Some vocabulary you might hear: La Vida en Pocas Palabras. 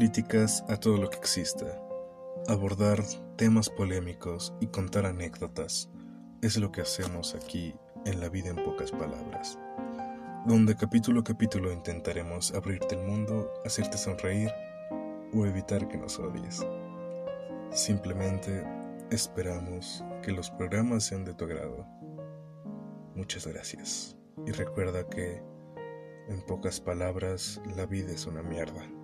críticas a todo lo que exista, abordar temas polémicos y contar anécdotas es lo que hacemos aquí en La Vida en Pocas Palabras, donde capítulo a capítulo intentaremos abrirte el mundo, hacerte sonreír o evitar que nos odies. Simplemente esperamos que los programas sean de tu agrado. Muchas gracias y recuerda que en pocas palabras, la vida es una mierda.